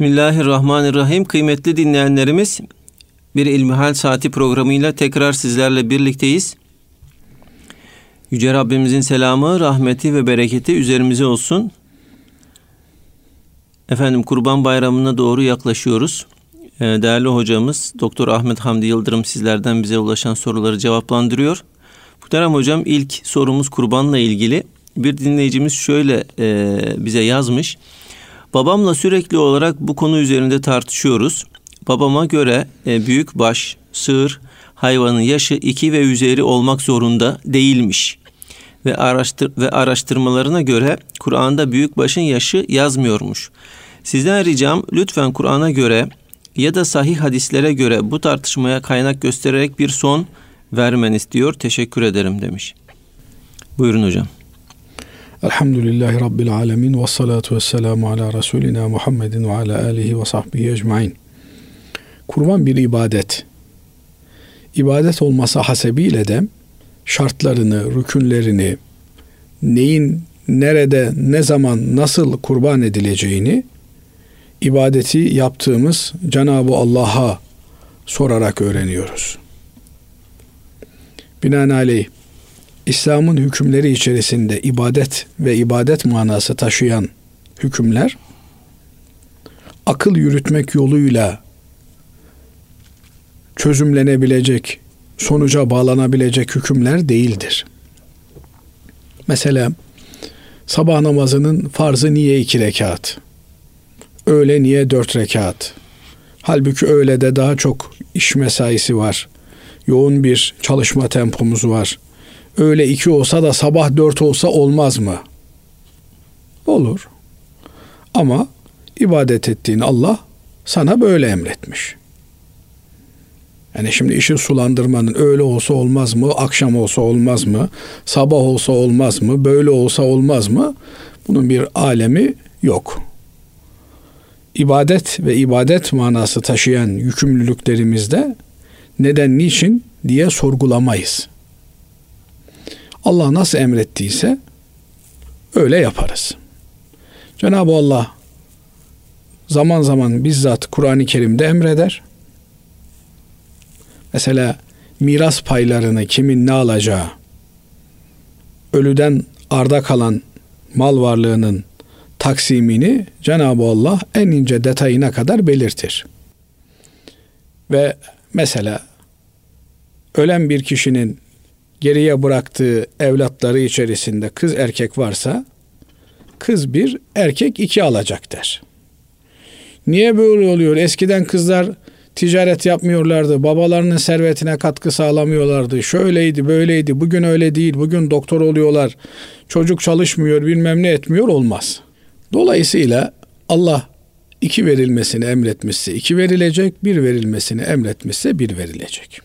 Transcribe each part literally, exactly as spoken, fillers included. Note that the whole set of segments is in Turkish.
Bismillahirrahmanirrahim. Kıymetli dinleyenlerimiz, bir İlmihal Saati programıyla tekrar sizlerle birlikteyiz. Yüce Rabbimizin selamı, rahmeti ve bereketi üzerimize olsun. Efendim, Kurban Bayramı'na doğru yaklaşıyoruz. Değerli hocamız Doktor Ahmet Hamdi Yıldırım sizlerden bize ulaşan soruları cevaplandırıyor. Muhterem hocam, ilk sorumuz kurbanla ilgili. Bir dinleyicimiz şöyle bize yazmış. Babamla sürekli olarak bu konu üzerinde tartışıyoruz. Babama göre büyükbaş, sığır hayvanın yaşı iki ve üzeri olmak zorunda değilmiş. Ve, araştır, ve araştırmalarına göre Kur'an'da büyükbaşın yaşı yazmıyormuş. Sizden ricam, lütfen Kur'an'a göre ya da sahih hadislere göre bu tartışmaya kaynak göstererek bir son vermeniz diyor. Teşekkür ederim demiş. Buyurun hocam. Elhamdülillahi Rabbil alemin ve salatu ve selamu ala Resulina Muhammedin ve ala alihi ve sahbihi ecmain. Kurban bir ibadet. İbadet olması hasebiyle de şartlarını, rükünlerini, neyin, nerede, ne zaman, nasıl kurban edileceğini ibadeti yaptığımız Cenab-ı Allah'a sorarak öğreniyoruz. Binaenaleyh, İslam'ın hükümleri içerisinde ibadet ve ibadet manası taşıyan hükümler, akıl yürütmek yoluyla çözümlenebilecek, sonuca bağlanabilecek hükümler değildir. Mesela sabah namazının farzı niye iki rekat? Öğle niye dört rekat? Halbuki öğlede daha çok iş mesaisi var. Yoğun bir çalışma tempomuz var. Öğle iki olsa da sabah dört olsa olmaz mı? Olur. Ama ibadet ettiğin Allah sana böyle emretmiş. Yani şimdi işi sulandırmanın öğle olsa olmaz mı, akşam olsa olmaz mı, sabah olsa olmaz mı, böyle olsa olmaz mı? Bunun bir alemi yok. İbadet ve ibadet manası taşıyan yükümlülüklerimizde neden, niçin diye sorgulamayız. Allah nasıl emrettiyse öyle yaparız. Cenab-ı Allah zaman zaman bizzat Kur'an-ı Kerim'de emreder. Mesela miras paylarını kimin ne alacağı, ölüden arda kalan mal varlığının taksimini Cenab-ı Allah en ince detayına kadar belirtir. Ve mesela ölen bir kişinin geriye bıraktığı evlatları içerisinde kız erkek varsa, kız bir, erkek iki alacak der. Niye böyle oluyor? Eskiden kızlar ticaret yapmıyorlardı, babalarının servetine katkı sağlamıyorlardı, şöyleydi, böyleydi, bugün öyle değil, bugün doktor oluyorlar, çocuk çalışmıyor, bilmem ne etmiyor, olmaz. Dolayısıyla Allah iki verilmesini emretmişse iki verilecek, bir verilmesini emretmişse bir verilecek.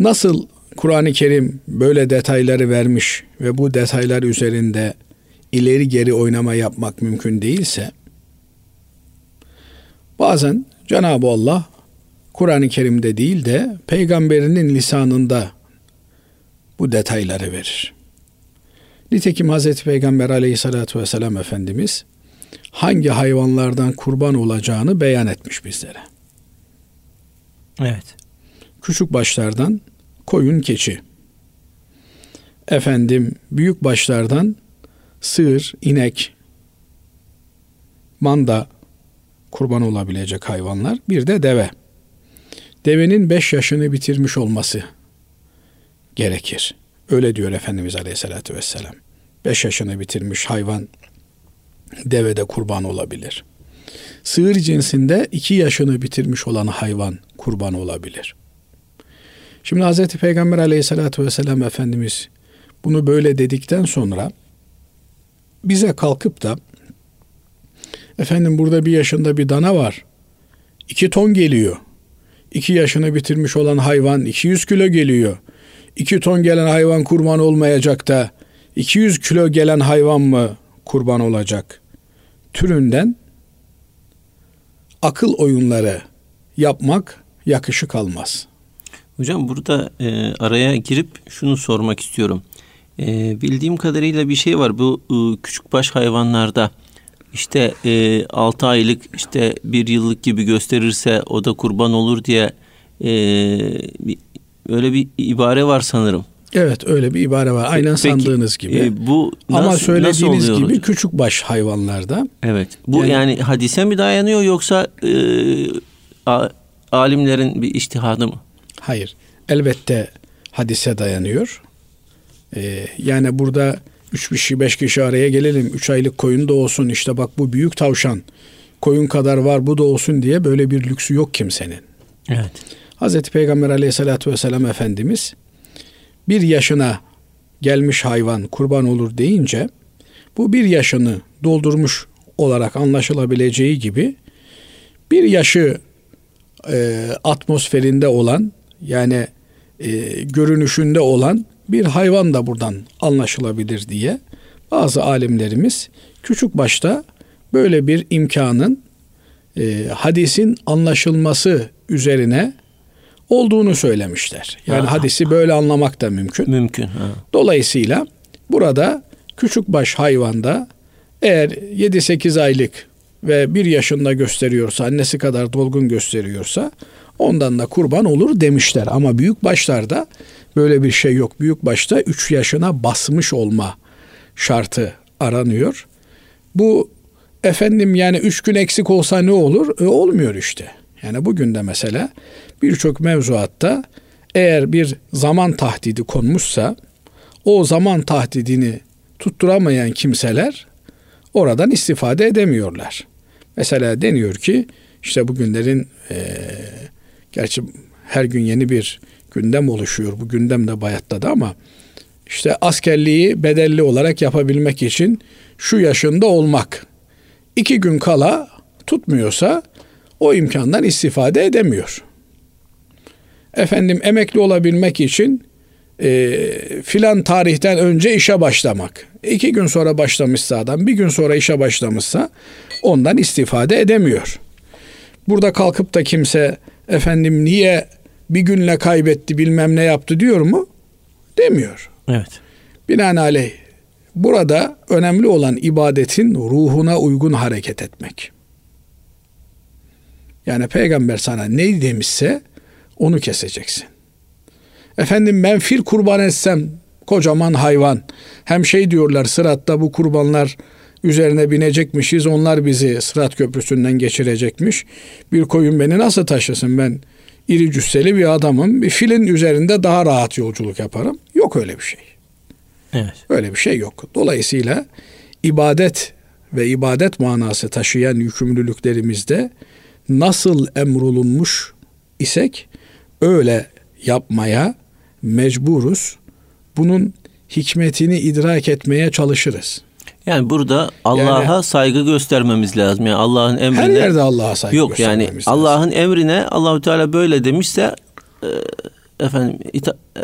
Nasıl Kur'an-ı Kerim böyle detayları vermiş ve bu detaylar üzerinde ileri geri oynama yapmak mümkün değilse, bazen Cenab-ı Allah Kur'an-ı Kerim'de değil de peygamberinin lisanında bu detayları verir. Nitekim Hazreti Peygamber Aleyhisselatü Vesselam Efendimiz hangi hayvanlardan kurban olacağını beyan etmiş bizlere. Evet. Küçük başlardan koyun, keçi. Efendim, büyük başlardan sığır, inek, manda kurban olabilecek hayvanlar. Bir de deve. Devenin beş yaşını bitirmiş olması gerekir. Öyle diyor Efendimiz Aleyhisselatü Vesselam. Beş yaşını bitirmiş hayvan deve de kurban olabilir. Sığır cinsinde iki yaşını bitirmiş olan hayvan kurban olabilir. Şimdi Hazreti Peygamber Aleyhisselatü Vesselam Efendimiz bunu böyle dedikten sonra bize kalkıp da efendim burada bir yaşında bir dana var, iki ton geliyor, iki yaşını bitirmiş olan hayvan iki yüz kilo geliyor, iki ton gelen hayvan kurban olmayacak da iki yüz kilo gelen hayvan mı kurban olacak türünden akıl oyunları yapmak yakışık almaz. Hocam, burada e, araya girip şunu sormak istiyorum. E, bildiğim kadarıyla bir şey var. Bu e, küçükbaş hayvanlarda işte e, altı aylık işte bir yıllık gibi gösterirse o da kurban olur diye e, öyle bir ibare var sanırım. Evet, öyle bir ibare var. Aynen. Peki, sandığınız gibi. E, bu nasıl, ama söylediğiniz nasıl gibi küçükbaş hayvanlarda. Evet. Bu yani, yani hadise mi dayanıyor yoksa e, a, alimlerin bir içtihadı mı? Hayır. Elbette hadise dayanıyor. E, yani burada üç kişi beş kişi araya gelelim. Üç aylık koyun da olsun. İşte bak bu büyük tavşan koyun kadar var, bu da olsun diye böyle bir lüksü yok kimsenin. Evet. Hazreti Peygamber Aleyhisselatü Vesselam Efendimiz bir yaşına gelmiş hayvan kurban olur deyince bu bir yaşını doldurmuş olarak anlaşılabileceği gibi bir yaşı e, atmosferinde olan yani e, görünüşünde olan bir hayvan da buradan anlaşılabilir diye bazı alimlerimiz küçük başta böyle bir imkanın e, hadisin anlaşılması üzerine olduğunu söylemişler. Yani ha, hadisi böyle anlamak da mümkün. Mümkün. Ha. Dolayısıyla burada küçükbaş hayvanda eğer yedi sekiz aylık ve bir yaşında gösteriyorsa, annesi kadar dolgun gösteriyorsa ondan da kurban olur demişler. Ama büyük başlarda böyle bir şey yok. Büyük başta üç yaşına basmış olma şartı aranıyor. Bu efendim yani üç gün eksik olsa ne olur? E, olmuyor işte. Yani bugün de mesela birçok mevzuatta eğer bir zaman tahdidi konmuşsa o zaman tahdidini tutturamayan kimseler oradan istifade edemiyorlar. Mesela deniyor ki işte bugünlerin e, gerçi her gün yeni bir gündem oluşuyor. Bu gündem de bayatladı ama işte askerliği bedelli olarak yapabilmek için şu yaşında olmak iki gün kala tutmuyorsa o imkandan istifade edemiyor. Efendim emekli olabilmek için e, filan tarihten önce işe başlamak. İki gün sonra başlamışsa adam, bir gün sonra işe başlamışsa ondan istifade edemiyor. Burada kalkıp da kimse efendim niye bir günle kaybetti bilmem ne yaptı diyor mu? Demiyor. Evet. Binaenaleyh burada önemli olan ibadetin ruhuna uygun hareket etmek. Yani peygamber sana ne demişse onu keseceksin. Efendim ben fil kurban etsem kocaman hayvan. Hem şey diyorlar Sırat'ta bu kurbanlar üzerine binecekmişiz. Onlar bizi Sırat Köprüsü'nden geçirecekmiş. Bir koyun beni nasıl taşısın, ben iri cüsseli bir adamım. Bir filin üzerinde daha rahat yolculuk yaparım. Yok öyle bir şey. Evet. Öyle bir şey yok. Dolayısıyla ibadet ve ibadet manası taşıyan yükümlülüklerimizde nasıl emrolunmuş isek öyle yapmaya mecburuz. Bunun hikmetini idrak etmeye çalışırız. Yani burada Allah'a yani, saygı göstermemiz lazım. Yani Allah'ın emrine. Her yerde Allah'a saygı yok, göstermemiz yani, lazım. Yok yani Allah'ın emrine Allahu Teala böyle demişse e, efendim ita, e,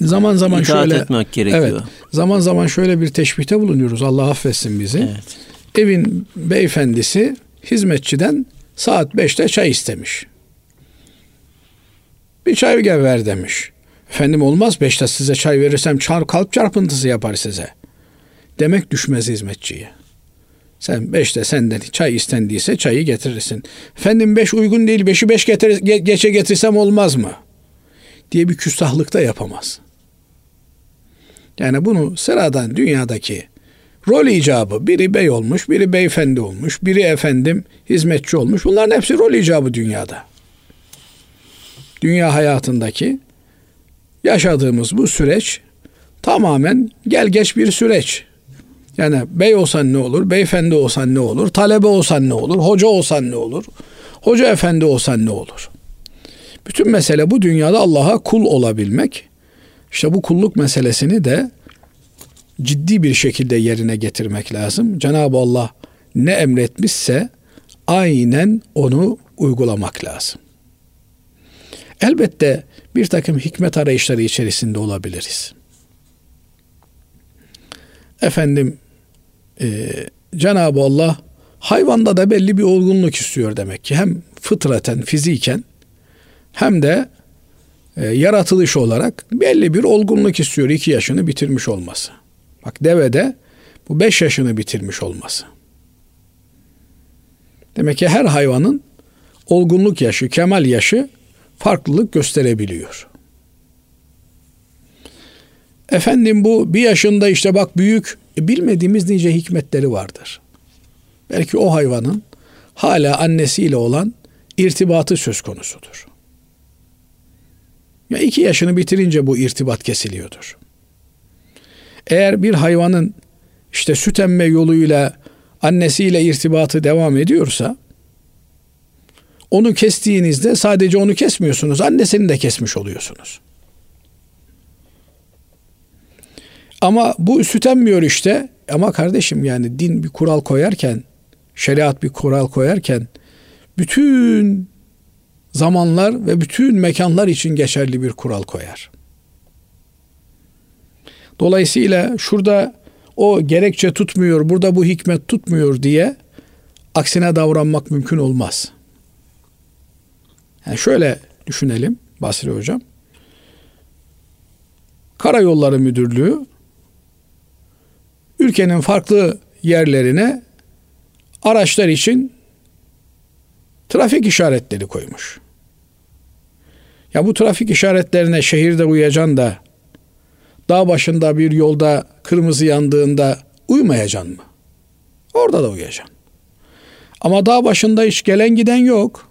zaman zaman itaat şöyle etmek gerekiyor. Evet. Zaman zaman şöyle bir teşbihte bulunuyoruz. Allah affetsin bizi. Evet. Evin beyefendisi hizmetçiden saat beşte çay istemiş. Bir çay ver demiş. Efendim olmaz, beşte size çay verirsem çar, kalp çarpıntısı yapar size. Demek düşmez hizmetçiye. Sen beşte senden çay istendiyse çayı getirirsin. Efendim beş uygun değil, beşi beş getir, ge, geçe getirsem olmaz mı? Diye bir küstahlık da yapamaz. Yani bunu sıradan dünyadaki rol icabı, biri bey olmuş, biri beyefendi olmuş, biri efendim hizmetçi olmuş. Bunların hepsi rol icabı dünyada. Dünya hayatındaki yaşadığımız bu süreç tamamen gel geç bir süreç. Yani bey olsan ne olur, beyefendi olsan ne olur, talebe olsan ne olur, hoca olsan ne olur, hoca efendi olsan ne olur. Bütün mesele bu dünyada Allah'a kul olabilmek. İşte bu kulluk meselesini de ciddi bir şekilde yerine getirmek lazım. Cenab-ı Allah ne emretmişse aynen onu uygulamak lazım. Elbette bir takım hikmet arayışları içerisinde olabiliriz. Efendim e, Cenab-ı Allah hayvanda da belli bir olgunluk istiyor demek ki. Hem fıtraten, fiziken hem de e, yaratılış olarak belli bir olgunluk istiyor. iki yaşını bitirmiş olması. Bak devede bu beş yaşını bitirmiş olması. Demek ki her hayvanın olgunluk yaşı, kemal yaşı farklılık gösterebiliyor. Efendim bu bir yaşında işte bak büyük, e bilmediğimiz nice hikmetleri vardır. Belki o hayvanın hala annesiyle olan irtibatı söz konusudur. Ya iki yaşını bitirince bu irtibat kesiliyordur. Eğer bir hayvanın işte süt emme yoluyla annesiyle irtibatı devam ediyorsa, onu kestiğinizde sadece onu kesmiyorsunuz, annesini de kesmiş oluyorsunuz. Ama bu süt emmiyor işte. Ama kardeşim yani din bir kural koyarken, şeriat bir kural koyarken bütün zamanlar ve bütün mekanlar için geçerli bir kural koyar. Dolayısıyla şurada o gerekçe tutmuyor, burada bu hikmet tutmuyor diye aksine davranmak mümkün olmaz. Yani şöyle düşünelim Basri Hocam. Karayolları Müdürlüğü ülkenin farklı yerlerine araçlar için trafik işaretleri koymuş. Ya bu trafik işaretlerine şehirde uyacaksın da dağ başında bir yolda kırmızı yandığında uymayacaksın mı? Orada da uyacaksın. Ama dağ başında hiç gelen giden yok.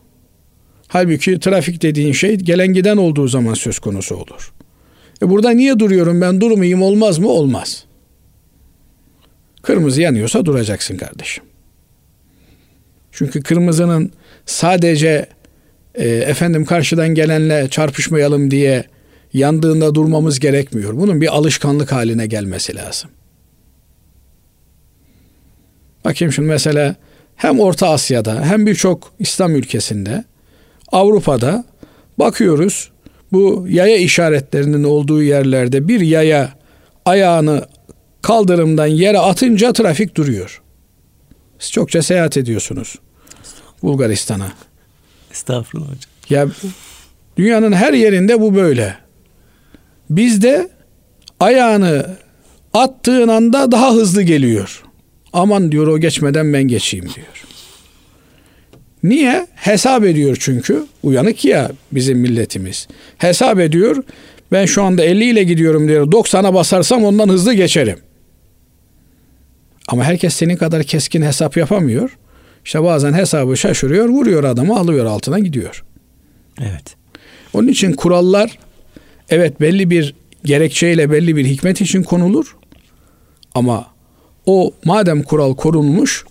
Halbuki trafik dediğin şey gelen giden olduğu zaman söz konusu olur. E burada niye duruyorum ben, durmayayım olmaz mı? Olmaz. Kırmızı yanıyorsa duracaksın kardeşim. Çünkü kırmızının sadece e, efendim karşıdan gelenle çarpışmayalım diye yandığında durmamız gerekmiyor. Bunun bir alışkanlık haline gelmesi lazım. Bakayım şimdi mesela hem Orta Asya'da hem birçok İslam ülkesinde, Avrupa'da bakıyoruz bu yaya işaretlerinin olduğu yerlerde bir yaya ayağını kaldırımdan yere atınca trafik duruyor. Siz çokça seyahat ediyorsunuz Bulgaristan'a. Estağfurullah hocam. Ya dünyanın her yerinde bu böyle. Bizde ayağını attığın anda daha hızlı geliyor. Aman diyor o geçmeden ben geçeyim diyor. Niye? Hesap ediyor çünkü. Uyanık ya bizim milletimiz. Hesap ediyor. Ben şu anda elli ile gidiyorum diyor. doksana basarsam ondan hızlı geçerim. Ama herkes senin kadar keskin hesap yapamıyor. İşte bazen hesabı şaşırıyor, vuruyor adamı, alıyor altına gidiyor. Evet. Onun için kurallar evet belli bir gerekçeyle belli bir hikmet için konulur. Ama o madem kural korunmuş,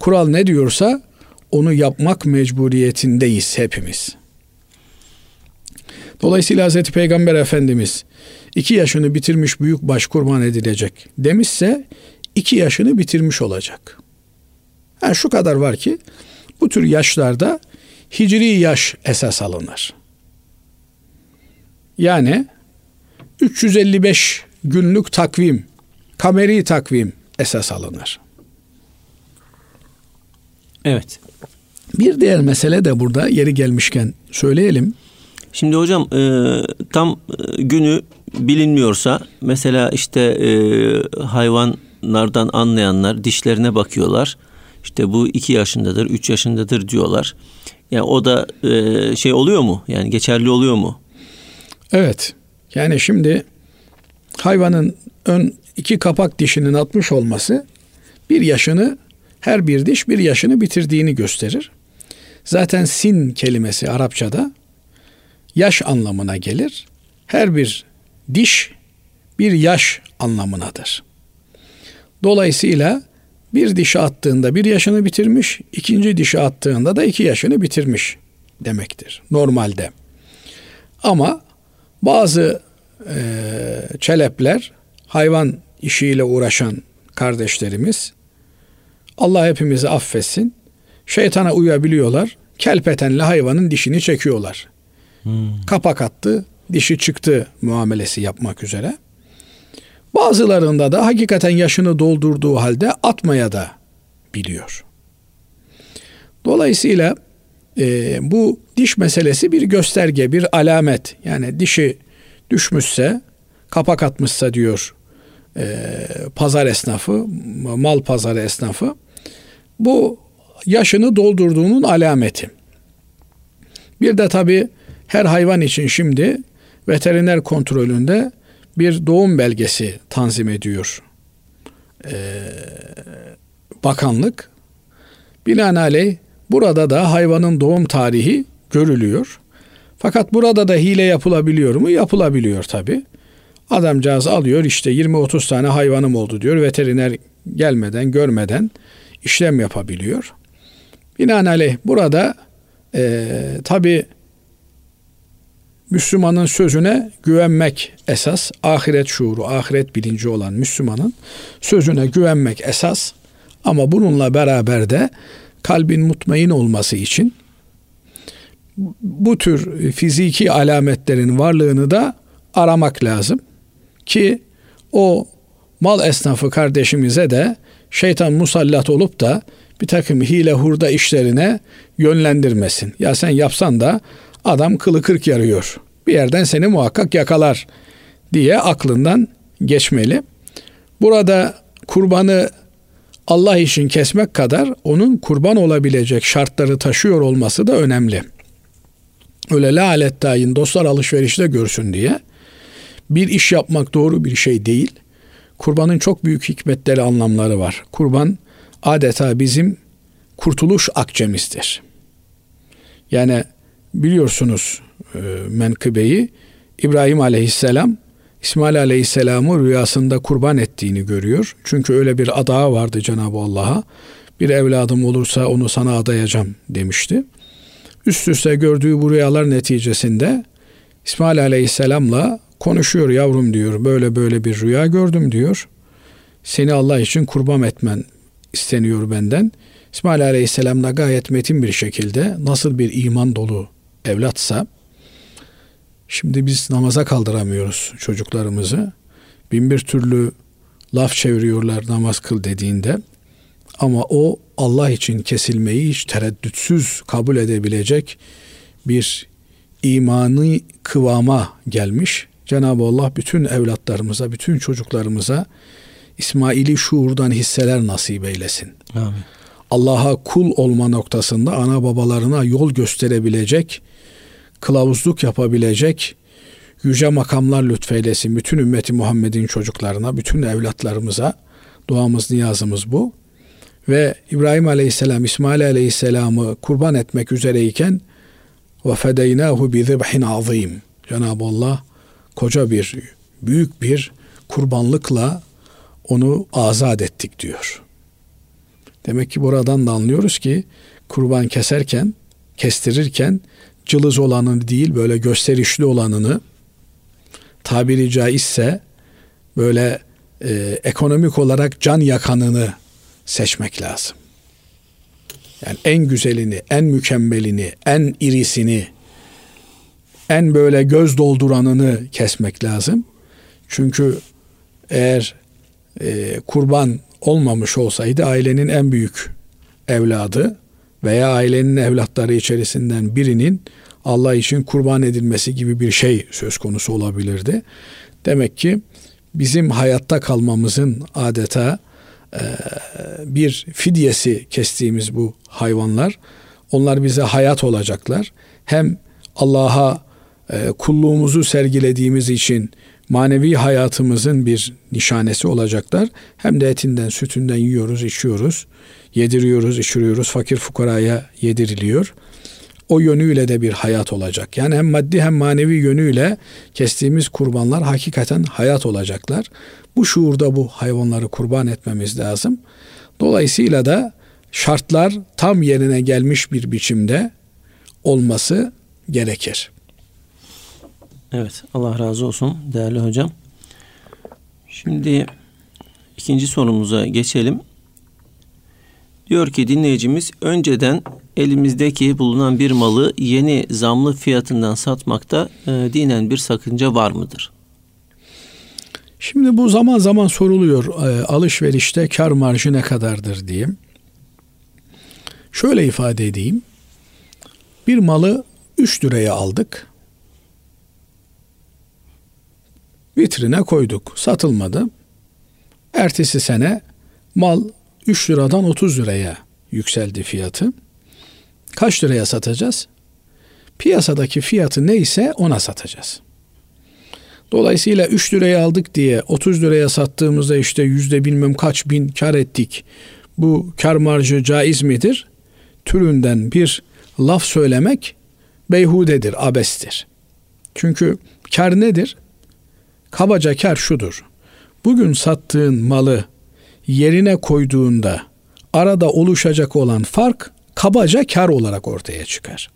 kural ne diyorsa onu yapmak mecburiyetindeyiz hepimiz. Dolayısıyla Hazreti Peygamber Efendimiz iki yaşını bitirmiş büyükbaş kurban edilecek demişse iki yaşını bitirmiş olacak. Yani şu kadar var ki bu tür yaşlarda hicri yaş esas alınır. Yani üç yüz elli beş günlük takvim, kameri takvim esas alınır. Evet. Bir diğer mesele de burada yeri gelmişken söyleyelim. Şimdi hocam e, tam günü bilinmiyorsa mesela işte e, hayvanlardan anlayanlar dişlerine bakıyorlar. İşte bu iki yaşındadır, üç yaşındadır diyorlar. Yani o da e, şey oluyor mu? Yani geçerli oluyor mu? Evet. Yani şimdi hayvanın ön iki kapak dişinin atmış olması bir yaşını, her bir diş bir yaşını bitirdiğini gösterir. Zaten sin kelimesi Arapçada yaş anlamına gelir. Her bir diş bir yaş anlamınadır. Dolayısıyla bir dişi attığında bir yaşını bitirmiş, ikinci dişi attığında da iki yaşını bitirmiş demektir normalde. Ama bazı e, çelepler, hayvan işiyle uğraşan kardeşlerimiz, Allah hepimizi affetsin, şeytana uyabiliyorlar, kelpetenle hayvanın dişini çekiyorlar. Hmm. Kapak attı, dişi çıktı muamelesi yapmak üzere. Bazılarında da hakikaten yaşını doldurduğu halde atmaya da biliyor. Dolayısıyla e, bu diş meselesi bir gösterge, bir alamet. Yani dişi düşmüşse, kapak atmışsa diyor e, pazar esnafı, mal pazarı esnafı, bu yaşını doldurduğunun alameti. Bir de tabii her hayvan için şimdi veteriner kontrolünde bir doğum belgesi tanzim ediyor ee, bakanlık. Binaenaleyh burada da hayvanın doğum tarihi görülüyor. Fakat burada da hile yapılabiliyor mu? Yapılabiliyor tabii. Adamcağız alıyor, işte yirmi otuz tane hayvanım oldu diyor. Veteriner gelmeden, görmeden işlem yapabiliyor. Binaenaleyh burada e, tabii Müslümanın sözüne güvenmek esas. Ahiret şuuru, ahiret bilinci olan Müslümanın sözüne güvenmek esas. Ama bununla beraber de kalbin mutmain olması için bu tür fiziki alametlerin varlığını da aramak lazım ki o mal esnafı kardeşimize de şeytan musallat olup da bir takım hile hurda işlerine yönlendirmesin. Ya sen yapsan da adam kılı kırk yarıyor, bir yerden seni muhakkak yakalar diye aklından geçmeli. Burada kurbanı Allah için kesmek kadar onun kurban olabilecek şartları taşıyor olması da önemli. Öyle lalet tayin dostlar alışverişte görsün diye bir iş yapmak doğru bir şey değil. Kurbanın çok büyük hikmetleri, anlamları var. Kurban adeta bizim kurtuluş akçemizdir. Yani biliyorsunuz e, menkıbeyi, İbrahim Aleyhisselam İsmail Aleyhisselam'ı rüyasında kurban ettiğini görüyor. Çünkü öyle bir adağı vardı Cenab-ı Allah'a. Bir evladım olursa onu sana adayacağım demişti. Üst üste gördüğü bu rüyalar neticesinde İsmail Aleyhisselam'la konuşuyor. Yavrum diyor, böyle böyle bir rüya gördüm diyor. Seni Allah için kurban etmen isteniyor benden. İsmail Aleyhisselam da gayet metin bir şekilde, nasıl bir iman dolu evlatsa, şimdi biz namaza kaldıramıyoruz çocuklarımızı. Bin bir türlü laf çeviriyorlar namaz kıl dediğinde. Ama o Allah için kesilmeyi hiç tereddütsüz kabul edebilecek bir imani kıvama gelmiş. Cenab-ı Allah bütün evlatlarımıza, bütün çocuklarımıza İsmail'i şuurdan hisseler nasip eylesin. Amin. Allah'a kul olma noktasında ana babalarına yol gösterebilecek, kılavuzluk yapabilecek yüce makamlar lütfeylesin bütün ümmeti Muhammed'in çocuklarına, bütün evlatlarımıza. Duamız, niyazımız bu. Ve İbrahim Aleyhisselam İsmail Aleyhisselam'ı kurban etmek üzereyken وَفَدَيْنَاهُ بِذِبْحٍ عَظِيمٍ Cenab-ı Allah koca bir, büyük bir kurbanlıkla onu azat ettik diyor. Demek ki buradan da anlıyoruz ki kurban keserken, kestirirken cılız olanını değil, böyle gösterişli olanını, tabiri caizse böyle e, ekonomik olarak can yakanını seçmek lazım. Yani en güzelini, en mükemmelini, en irisini, en böyle göz dolduranını kesmek lazım. Çünkü eğer e, kurban olmamış olsaydı ailenin en büyük evladı veya ailenin evlatları içerisinden birinin Allah için kurban edilmesi gibi bir şey söz konusu olabilirdi. Demek ki bizim hayatta kalmamızın adeta bir fidyesi kestiğimiz bu hayvanlar, onlar bize hayat olacaklar. Hem Allah'a kulluğumuzu sergilediğimiz için manevi hayatımızın bir nişanesi olacaklar. Hem de etinden, sütünden yiyoruz, içiyoruz, yediriyoruz, içiriyoruz, fakir fukaraya yediriliyor. O yönüyle de bir hayat olacak. Yani hem maddi hem manevi yönüyle kestiğimiz kurbanlar hakikaten hayat olacaklar. Bu şuurda bu hayvanları kurban etmemiz lazım. Dolayısıyla da şartlar tam yerine gelmiş bir biçimde olması gerekir. Evet, Allah razı olsun değerli hocam. Şimdi ikinci sorumuza geçelim. Diyor ki dinleyicimiz, önceden elimizdeki bulunan bir malı yeni zamlı fiyatından satmakta e, dinen bir sakınca var mıdır? Şimdi bu zaman zaman soruluyor. E, alışverişte kar marjı ne kadardır diye. Şöyle ifade edeyim. Bir malı üç liraya aldık. Vitrine koyduk. Satılmadı. Ertesi sene mal üç liradan otuz liraya yükseldi fiyatı. Kaç liraya satacağız? Piyasadaki fiyatı neyse ona satacağız. Dolayısıyla üç liraya aldık diye otuz liraya sattığımızda işte yüzde bilmem kaç bin kar ettik. Bu kar marjı caiz midir? Türünden bir laf söylemek beyhudedir, abestir. Çünkü kar nedir? Kabaca kar şudur. Bugün sattığın malı yerine koyduğunda arada oluşacak olan fark kabaca kar olarak ortaya çıkar.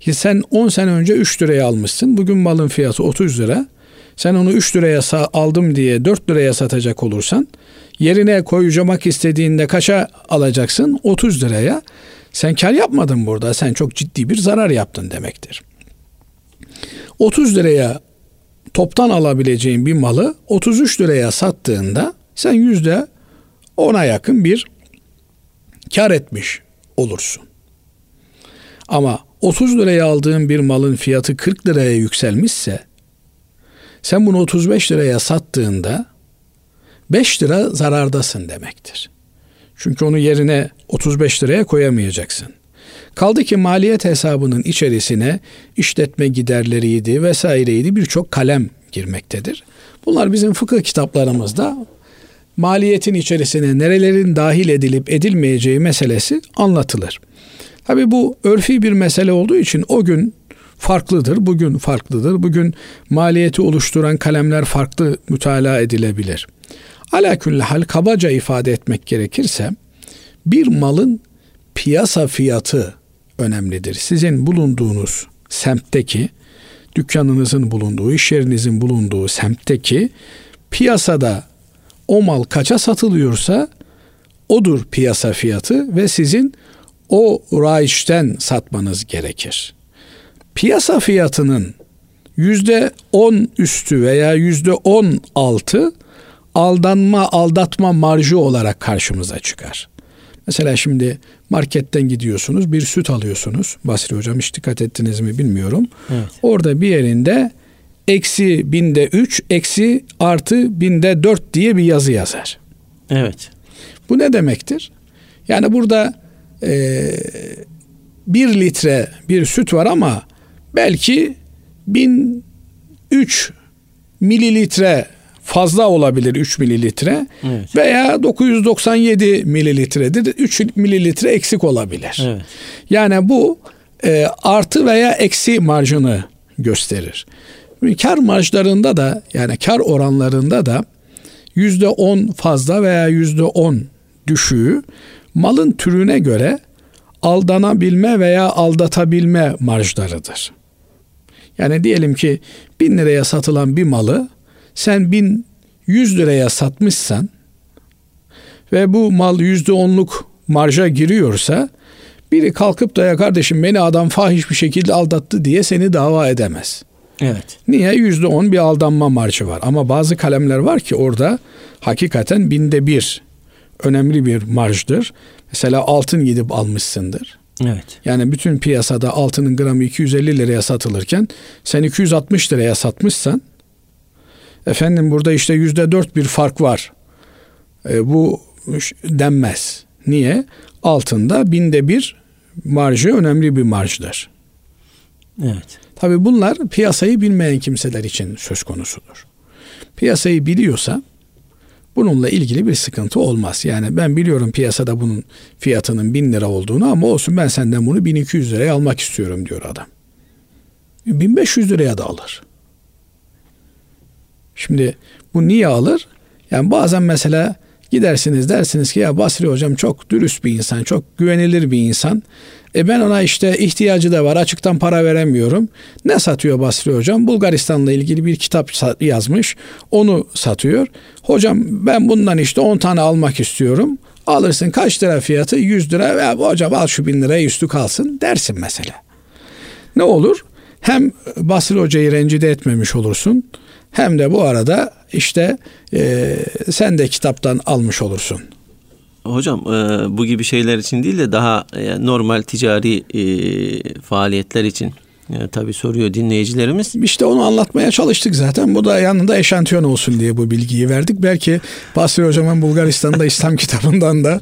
Ki sen on sene önce üç liraya almışsın. Bugün malın fiyatı otuz lira. Sen onu üç liraya aldım diye dört liraya satacak olursan yerine koyacak istediğinde kaça alacaksın? otuz liraya. Sen kar yapmadın burada. Sen çok ciddi bir zarar yaptın demektir. otuz liraya toptan alabileceğin bir malı otuz üç liraya sattığında sen yüzde ona yakın bir kar etmiş olursun. Ama otuz liraya aldığın bir malın fiyatı kırk liraya yükselmişse sen bunu otuz beş liraya sattığında beş lira zarardasın demektir. Çünkü onu yerine otuz beş liraya koyamayacaksın. Kaldı ki maliyet hesabının içerisine işletme giderleriydi vesaireydi birçok kalem girmektedir. Bunlar bizim fıkıh kitaplarımızda maliyetin içerisine nerelerin dahil edilip edilmeyeceği meselesi anlatılır. Tabii bu örfi bir mesele olduğu için o gün farklıdır, bugün farklıdır. Bugün maliyeti oluşturan kalemler farklı mütalaa edilebilir. Alaküllahal kabaca ifade etmek gerekirse bir malın piyasa fiyatı önemlidir. Sizin bulunduğunuz semtteki, dükkanınızın bulunduğu, iş yerinizin bulunduğu semtteki piyasada o mal kaça satılıyorsa odur piyasa fiyatı ve sizin o rayişten satmanız gerekir. Piyasa fiyatının yüzde on üstü veya yüzde on altı aldanma, aldatma marjı olarak karşımıza çıkar. Mesela şimdi marketten gidiyorsunuz, bir süt alıyorsunuz. Basri Hocam hiç dikkat ettiniz mi bilmiyorum. Evet. Orada bir yerinde eksi binde üç, eksi artı binde dört diye bir yazı yazar. Evet. Bu ne demektir? Yani burada e, bir litre bir süt var ama belki bin üç mililitre fazla olabilir, üç mililitre, evet, veya dokuz yüz doksan yedi mililitredir, üç mililitre eksik olabilir. Evet. Yani bu e, artı veya eksi marjını gösterir. Kar marjlarında da, yani kar oranlarında da yüzde on fazla veya yüzde on düşüğü malın türüne göre aldanabilme veya aldatabilme marjlarıdır. Yani diyelim ki bin liraya satılan bir malı sen bin yüz liraya satmışsan ve bu mal yüzde onluk marja giriyorsa biri kalkıp da ya kardeşim beni adam fahiş bir şekilde aldattı diye seni dava edemez. Evet. Niye? yüzde on bir aldanma marjı var. Ama bazı kalemler var ki orada hakikaten binde bir önemli bir marjdır. Mesela altın gidip almışsındır. Evet. Yani bütün piyasada altının gramı iki yüz elli liraya satılırken sen iki yüz altmış liraya satmışsan efendim burada işte yüzde dört bir fark var. E, bu denmez. Niye? Altında binde bir marjı önemli bir marjdır. Evet. Tabii bunlar piyasayı bilmeyen kimseler için söz konusudur. Piyasayı biliyorsa bununla ilgili bir sıkıntı olmaz. Yani ben biliyorum piyasada bunun fiyatının bin lira olduğunu ama olsun ben senden bunu bin iki yüz liraya almak istiyorum diyor adam. bin beş yüz liraya da alır. Şimdi bu niye alır? Yani bazen mesela gidersiniz dersiniz ki ya Basri hocam çok dürüst bir insan, çok güvenilir bir insan. E ben ona işte ihtiyacı da var, açıktan para veremiyorum. Ne satıyor Basri hocam? Bulgaristan'la ilgili bir kitap yazmış, onu satıyor. Hocam ben bundan işte on tane almak istiyorum. Alırsın kaç lira fiyatı? yüz lira. Ya hocam al şu bin liraya üstü kalsın dersin mesela. Ne olur? Hem Basri hocayı rencide etmemiş olursun. Hem de bu arada işte e, sen de kitaptan almış olursun. Hocam e, bu gibi şeyler için değil de daha e, normal ticari e, faaliyetler için E, tabii soruyor dinleyicilerimiz. İşte onu anlatmaya çalıştık zaten. Bu da yanında eşantiyon olsun diye bu bilgiyi verdik. Belki Basri Hocam'ın Bulgaristan'da İslam kitabından da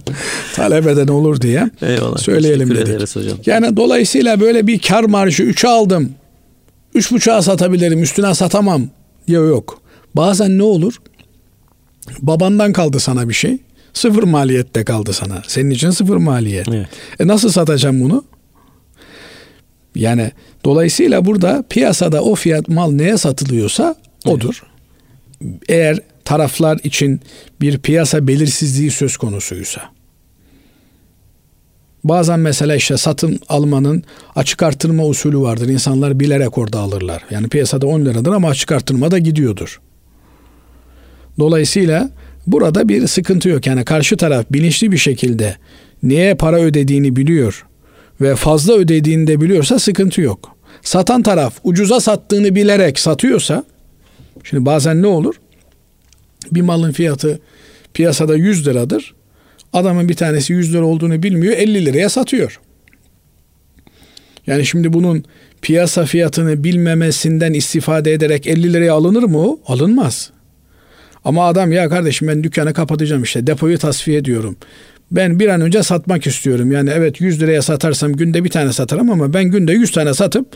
talep eden olur diye eyvallah, söyleyelim dedik. Hocam. Yani dolayısıyla böyle bir kar marjı üçe aldım, üç buçuğa satabilirim, üstüne satamam diye yok. Bazen ne olur? Babandan kaldı sana bir şey. Sıfır maliyette kaldı sana. Senin için sıfır maliyet. Evet. E nasıl satacağım bunu? Yani dolayısıyla burada piyasada o fiyat mal neye satılıyorsa odur. Evet. Eğer taraflar için bir piyasa belirsizliği söz konusuysa. Bazen mesela işte satın almanın açık artırma usulü vardır. İnsanlar bilerek orada alırlar. Yani piyasada on liradır ama açık artırma da gidiyordur. Dolayısıyla burada bir sıkıntı yok. Yani karşı taraf bilinçli bir şekilde neye para ödediğini biliyor ve fazla ödediğini de biliyorsa sıkıntı yok. Satan taraf ucuza sattığını bilerek satıyorsa, şimdi bazen ne olur? Bir malın fiyatı piyasada yüz liradır. Adamın bir tanesi yüz lira olduğunu bilmiyor, elli liraya satıyor. Yani şimdi bunun piyasa fiyatını bilmemesinden istifade ederek elli liraya alınır mı o? Alınmaz. Ama adam ya kardeşim ben dükkanı kapatacağım işte depoyu tasfiye ediyorum. Ben bir an önce satmak istiyorum. Yani evet yüz liraya satarsam günde bir tane satarım ama ben günde yüz tane satıp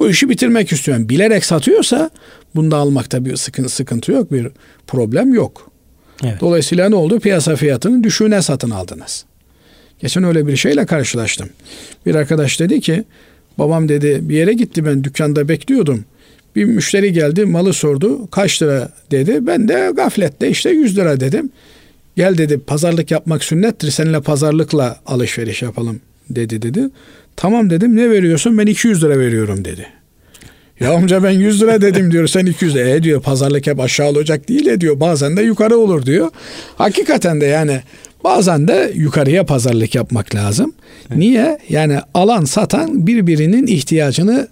bu işi bitirmek istiyorum. Bilerek satıyorsa bunda almakta bir sıkıntı yok, bir problem yok. Evet. Dolayısıyla ne oldu? Piyasa fiyatını düşüğüne satın aldınız. Geçen öyle bir şeyle karşılaştım. Bir arkadaş dedi ki babam dedi bir yere gitti ben dükkanda bekliyordum. Bir müşteri geldi malı sordu kaç lira dedi. Ben de gaflette işte yüz lira dedim. Gel dedi pazarlık yapmak sünnettir seninle pazarlıkla alışveriş yapalım dedi dedi. Tamam dedim ne veriyorsun ben iki yüz lira veriyorum dedi. Ya amca ben yüz lira dedim diyor sen iki yüz lira. E diyor pazarlık hep aşağı olacak değil e diyor bazen de yukarı olur diyor. Hakikaten de yani bazen de yukarıya pazarlık yapmak lazım. Niye? Yani alan satan birbirinin ihtiyacını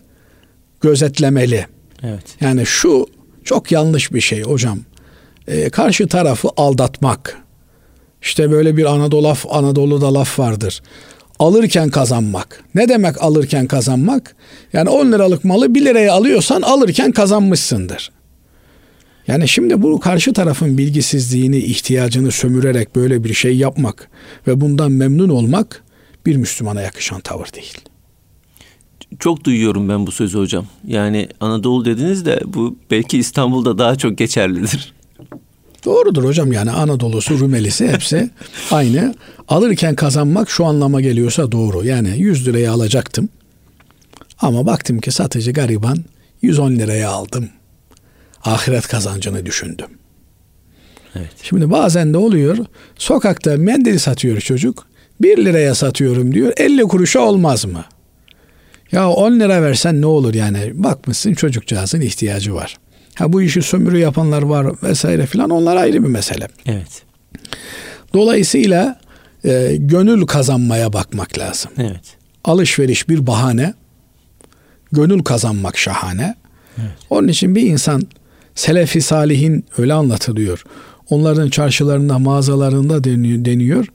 gözetlemeli. Evet. Yani şu çok yanlış bir şey hocam. Ee, karşı tarafı aldatmak. İşte böyle bir Anadolu laf, Anadolu'da laf vardır. Alırken kazanmak. Ne demek alırken kazanmak? Yani on liralık malı bir liraya alıyorsan alırken kazanmışsındır. Yani şimdi bu karşı tarafın bilgisizliğini, ihtiyacını sömürerek böyle bir şey yapmak ve bundan memnun olmak bir Müslümana yakışan tavır değil. Çok duyuyorum ben bu sözü hocam. Yani Anadolu dediniz de bu belki İstanbul'da daha çok geçerlidir. Doğrudur hocam yani Anadolu'su, Rumelisi hepsi aynı. Alırken kazanmak şu anlama geliyorsa doğru. Yani yüz liraya alacaktım. Ama baktım ki satıcı gariban yüz on liraya aldım. Ahiret kazancını düşündüm. Evet. Şimdi bazen de oluyor sokakta mendil satıyor çocuk. bir liraya satıyorum diyor. elli kuruşa olmaz mı? Ya on lira versen ne olur yani? Bakmışsın çocukcağızın ihtiyacı var. Ha bu işi sömürü yapanlar var vesaire filan onlar ayrı bir mesele. Evet. Dolayısıyla e, gönül kazanmaya bakmak lazım. Evet. Alışveriş bir bahane, gönül kazanmak şahane. Evet. Onun için bir insan Selefi Salihin öyle anlatılıyor. Onların çarşılarında, mağazalarında deniyor.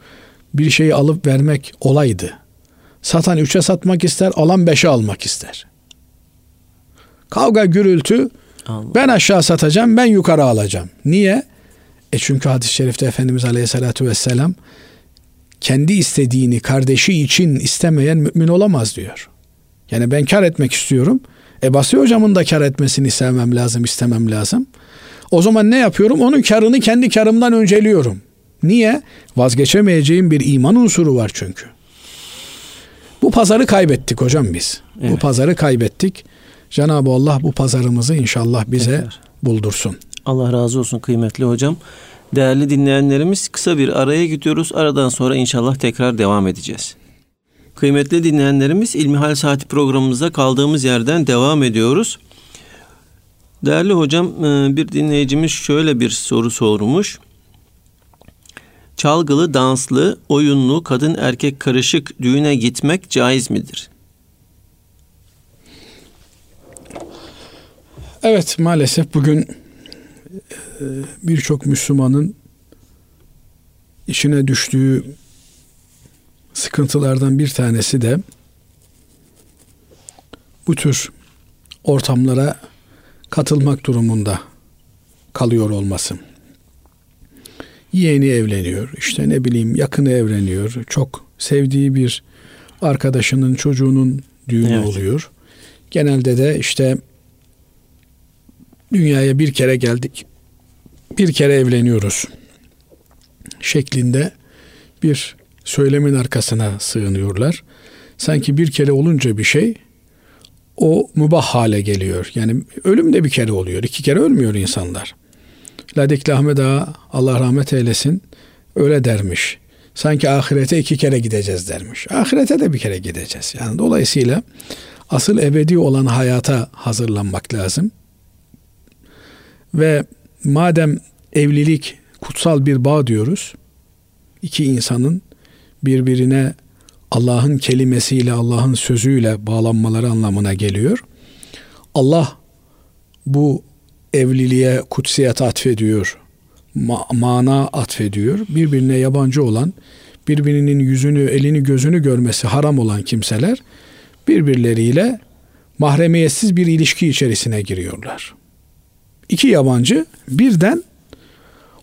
Bir şeyi alıp vermek olaydı. Satan üçe satmak ister, alan beşe almak ister. Kavga gürültü, Allah. Ben aşağı satacağım, ben yukarı alacağım. Niye? E çünkü hadis-i şerifte Efendimiz Aleyhisselatü Vesselam kendi istediğini kardeşi için istemeyen mümin olamaz diyor. Yani ben kar etmek istiyorum. E Basri Hocam'ın da kar etmesini sevmem lazım, istemem lazım. O zaman ne yapıyorum? Onun karını kendi karımdan önceliyorum. Niye? Vazgeçemeyeceğim bir iman unsuru var çünkü. Bu pazarı kaybettik hocam biz. Evet. Bu pazarı kaybettik. Cenab-ı Allah bu pazarımızı inşallah bize tekrar buldursun. Allah razı olsun kıymetli hocam. Değerli dinleyenlerimiz kısa bir araya gidiyoruz. Aradan sonra inşallah tekrar devam edeceğiz. Kıymetli dinleyenlerimiz İlmihal Saati programımıza kaldığımız yerden devam ediyoruz. Değerli hocam bir dinleyicimiz şöyle bir soru sormuş. Çalgılı, danslı, oyunlu, kadın erkek karışık düğüne gitmek caiz midir? Evet, maalesef bugün birçok Müslümanın içine düştüğü sıkıntılardan bir tanesi de bu tür ortamlara katılmak durumunda kalıyor olması. Yeğeni evleniyor, işte ne bileyim yakını evleniyor, çok sevdiği bir arkadaşının çocuğunun düğünü evet. oluyor. Genelde de işte dünyaya bir kere geldik, bir kere evleniyoruz şeklinde bir söylemin arkasına sığınıyorlar. Sanki bir kere olunca bir şey o mübah hale geliyor. Yani ölüm de bir kere oluyor. İki kere ölmüyor insanlar. Ladikli Ahmet Ağa, Allah rahmet eylesin, öyle dermiş. Sanki ahirete iki kere gideceğiz dermiş. Ahirete de bir kere gideceğiz. Yani dolayısıyla asıl ebedi olan hayata hazırlanmak lazım. Ve madem evlilik kutsal bir bağ diyoruz, iki insanın birbirine Allah'ın kelimesiyle, Allah'ın sözüyle bağlanmaları anlamına geliyor. Allah bu evliliğe kutsiyet atfediyor, ma- mana atfediyor. Birbirine yabancı olan, birbirinin yüzünü, elini, gözünü görmesi haram olan kimseler birbirleriyle mahremiyetsiz bir ilişki içerisine giriyorlar. İki yabancı birden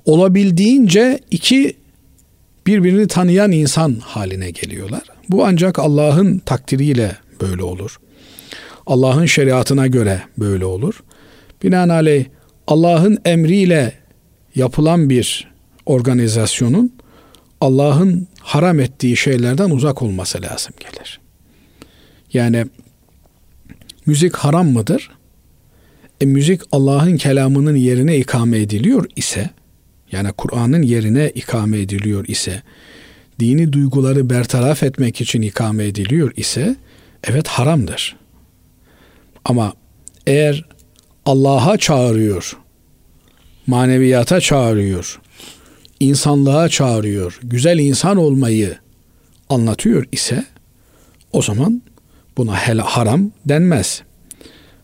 olabildiğince iki birbirini tanıyan insan haline geliyorlar. Bu ancak Allah'ın takdiriyle böyle olur. Allah'ın şeriatına göre böyle olur. Binaenaleyh Allah'ın emriyle yapılan bir organizasyonun Allah'ın haram ettiği şeylerden uzak olması lazım gelir. Yani müzik haram mıdır? E, müzik Allah'ın kelamının yerine ikame ediliyor ise, yani Kur'an'ın yerine ikame ediliyor ise, dini duyguları bertaraf etmek için ikame ediliyor ise, evet haramdır. Ama eğer Allah'a çağırıyor, maneviyata çağırıyor, insanlığa çağırıyor, güzel insan olmayı anlatıyor ise, o zaman buna haram denmez.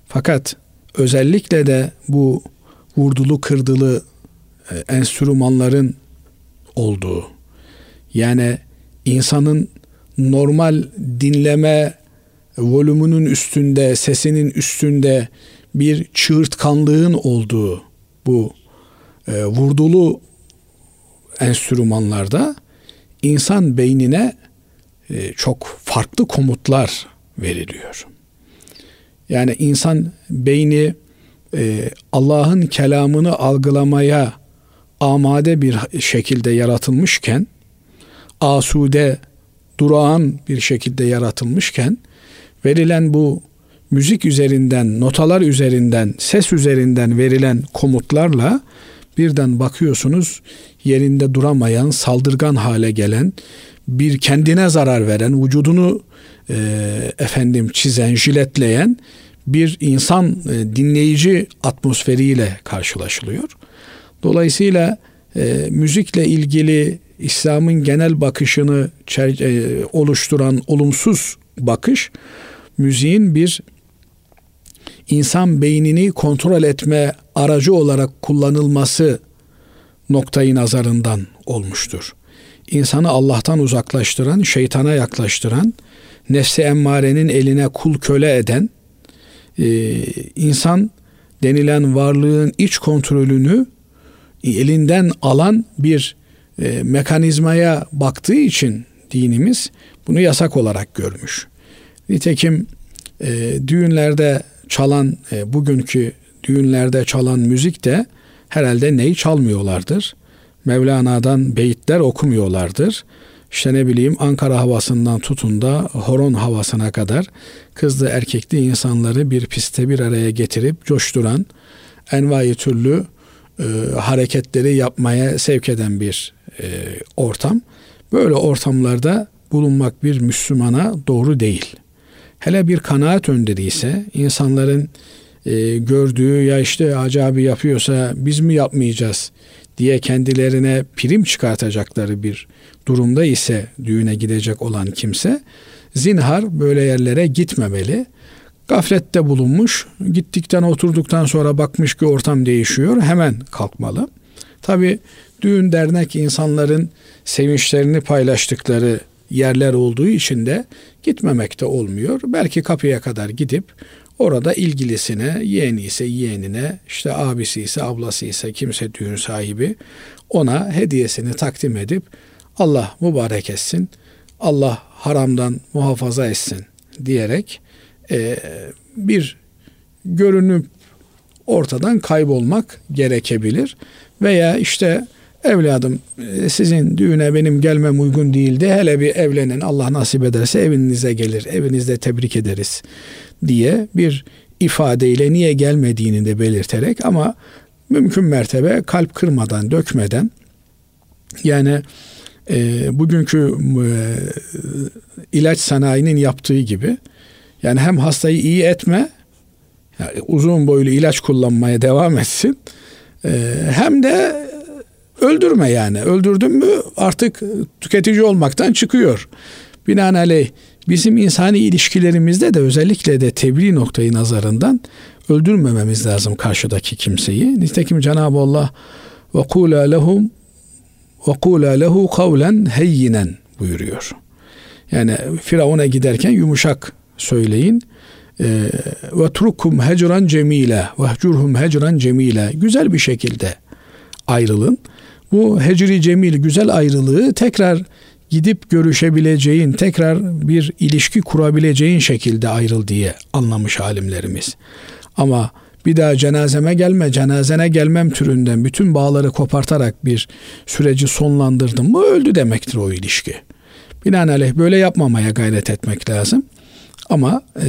Fakat özellikle de bu vurdulu kırdılı enstrümanların olduğu, yani insanın normal dinleme volümünün üstünde, sesinin üstünde bir çığırtkanlığın olduğu bu e, vurdulu enstrümanlarda insan beynine e, çok farklı komutlar veriliyor. Yani insan beyni e, Allah'ın kelamını algılamaya amade bir şekilde yaratılmışken, asude, durağan bir şekilde yaratılmışken, verilen bu müzik üzerinden, notalar üzerinden, ses üzerinden verilen komutlarla birden bakıyorsunuz yerinde duramayan, saldırgan hale gelen, bir kendine zarar veren, vücudunu e, efendim çizen, jiletleyen bir insan e, dinleyici atmosferiyle karşılaşılıyor. Dolayısıyla e, müzikle ilgili İslam'ın genel bakışını çer- e, oluşturan olumsuz bakış, müziğin bir insan beynini kontrol etme aracı olarak kullanılması noktayı nazarından olmuştur. İnsanı Allah'tan uzaklaştıran, şeytana yaklaştıran, nefsi emmarenin eline kul köle eden, e, insan denilen varlığın iç kontrolünü elinden alan bir e, mekanizmaya baktığı için dinimiz bunu yasak olarak görmüş. Nitekim e, düğünlerde çalan, e, bugünkü düğünlerde çalan müzik de herhalde neyi çalmıyorlardır? Mevlana'dan beyitler okumuyorlardır. İşte ne bileyim Ankara havasından tutun da horon havasına kadar kızlı erkekli insanları bir piste bir araya getirip coşturan, envai türlü E, hareketleri yapmaya sevk eden bir e, ortam. Böyle ortamlarda bulunmak bir Müslümana doğru değil. Hele bir kanaat önderi ise, insanların e, gördüğü, ya işte Hacı abi yapıyorsa biz mi yapmayacağız diye kendilerine prim çıkartacakları bir durumda ise düğüne gidecek olan kimse zinhar böyle yerlere gitmemeli. Gaflette bulunmuş, gittikten oturduktan sonra bakmış ki ortam değişiyor, hemen kalkmalı. Tabii düğün dernek insanların sevinçlerini paylaştıkları yerler olduğu için de gitmemek de olmuyor. Belki kapıya kadar gidip Orada ilgilisine, yeğeni ise yeğenine, işte abisi ise ablası ise kimse düğün sahibi ona hediyesini takdim edip Allah mübarek etsin, Allah haramdan muhafaza etsin diyerek e, bir görünüp ortadan kaybolmak gerekebilir. Veya işte evladım sizin düğüne benim gelmem uygun değildi, hele bir evlenin, Allah nasip ederse evinize gelir, evinizde tebrik ederiz diye bir ifadeyle niye gelmediğini de belirterek, ama mümkün mertebe kalp kırmadan, dökmeden, yani e, bugünkü e, ilaç sanayinin yaptığı gibi, yani hem hastayı iyi etme, yani uzun boylu ilaç kullanmaya devam etsin, e, hem de öldürme yani. Öldürdün mü artık tüketici olmaktan çıkıyor. Binaenaleyh bizim insani ilişkilerimizde de özellikle de tebliğ noktayı nazarından öldürmememiz lazım karşıdaki kimseyi. Nitekim Cenab-ı Allah وَقُولَا لَهُمْ وَقُولَا لَهُ قَوْلًا هَيِّنًا buyuruyor. Yani Firavun'a giderken yumuşak söyleyin. وَتُرُكُمْ هَجْرًا جَمِيلًا وَهْجُرْهُمْ هَجْرًا جَمِيلًا güzel bir şekilde ayrılın. Bu hecri cemil, güzel ayrılığı tekrar gidip görüşebileceğin, tekrar bir ilişki kurabileceğin şekilde ayrıl diye anlamış alimlerimiz. Ama bir daha cenazeme gelme, cenazene gelmem türünden bütün bağları kopartarak bir süreci sonlandırdın mı öldü demektir o ilişki. Binaenaleyh böyle yapmamaya gayret etmek lazım. Ama e,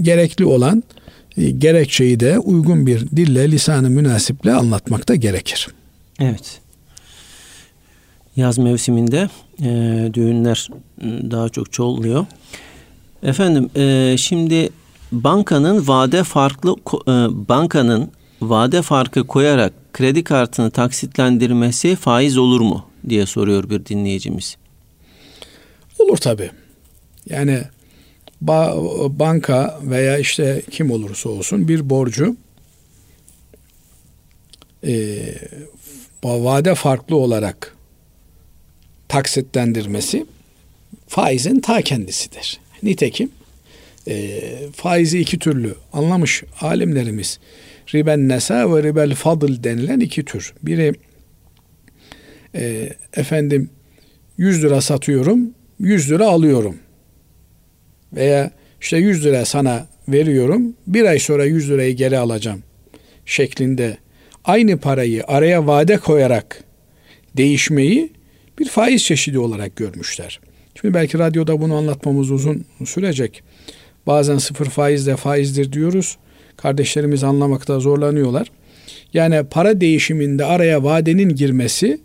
gerekli olan gerekçeyi de uygun bir dille, lisan-ı münasiple anlatmak da gerekir. Evet. Yaz mevsiminde e, düğünler daha çok çoğalıyor. Efendim e, şimdi bankanın vade farklı e, bankanın vade farkı koyarak kredi kartını taksitlendirmesi faiz olur mu diye soruyor bir dinleyicimiz. Olur tabii. Yani Ba- banka veya işte kim olursa olsun bir borcu e, vade farklı olarak taksitlendirmesi faizin ta kendisidir. Nitekim e, faizi iki türlü anlamış alimlerimiz. Riben nesa ve ribel fadıl denilen iki tür. Biri e, efendim yüz lira satıyorum, yüz lira alıyorum. Veya işte yüz lira sana veriyorum, bir ay sonra yüz lirayı geri alacağım şeklinde aynı parayı araya vade koyarak değişmeyi bir faiz çeşidi olarak görmüşler. Şimdi belki radyoda bunu anlatmamız uzun sürecek. Bazen sıfır faiz de faizdir diyoruz. Kardeşlerimiz anlamakta zorlanıyorlar. Yani para değişiminde araya vadenin girmesi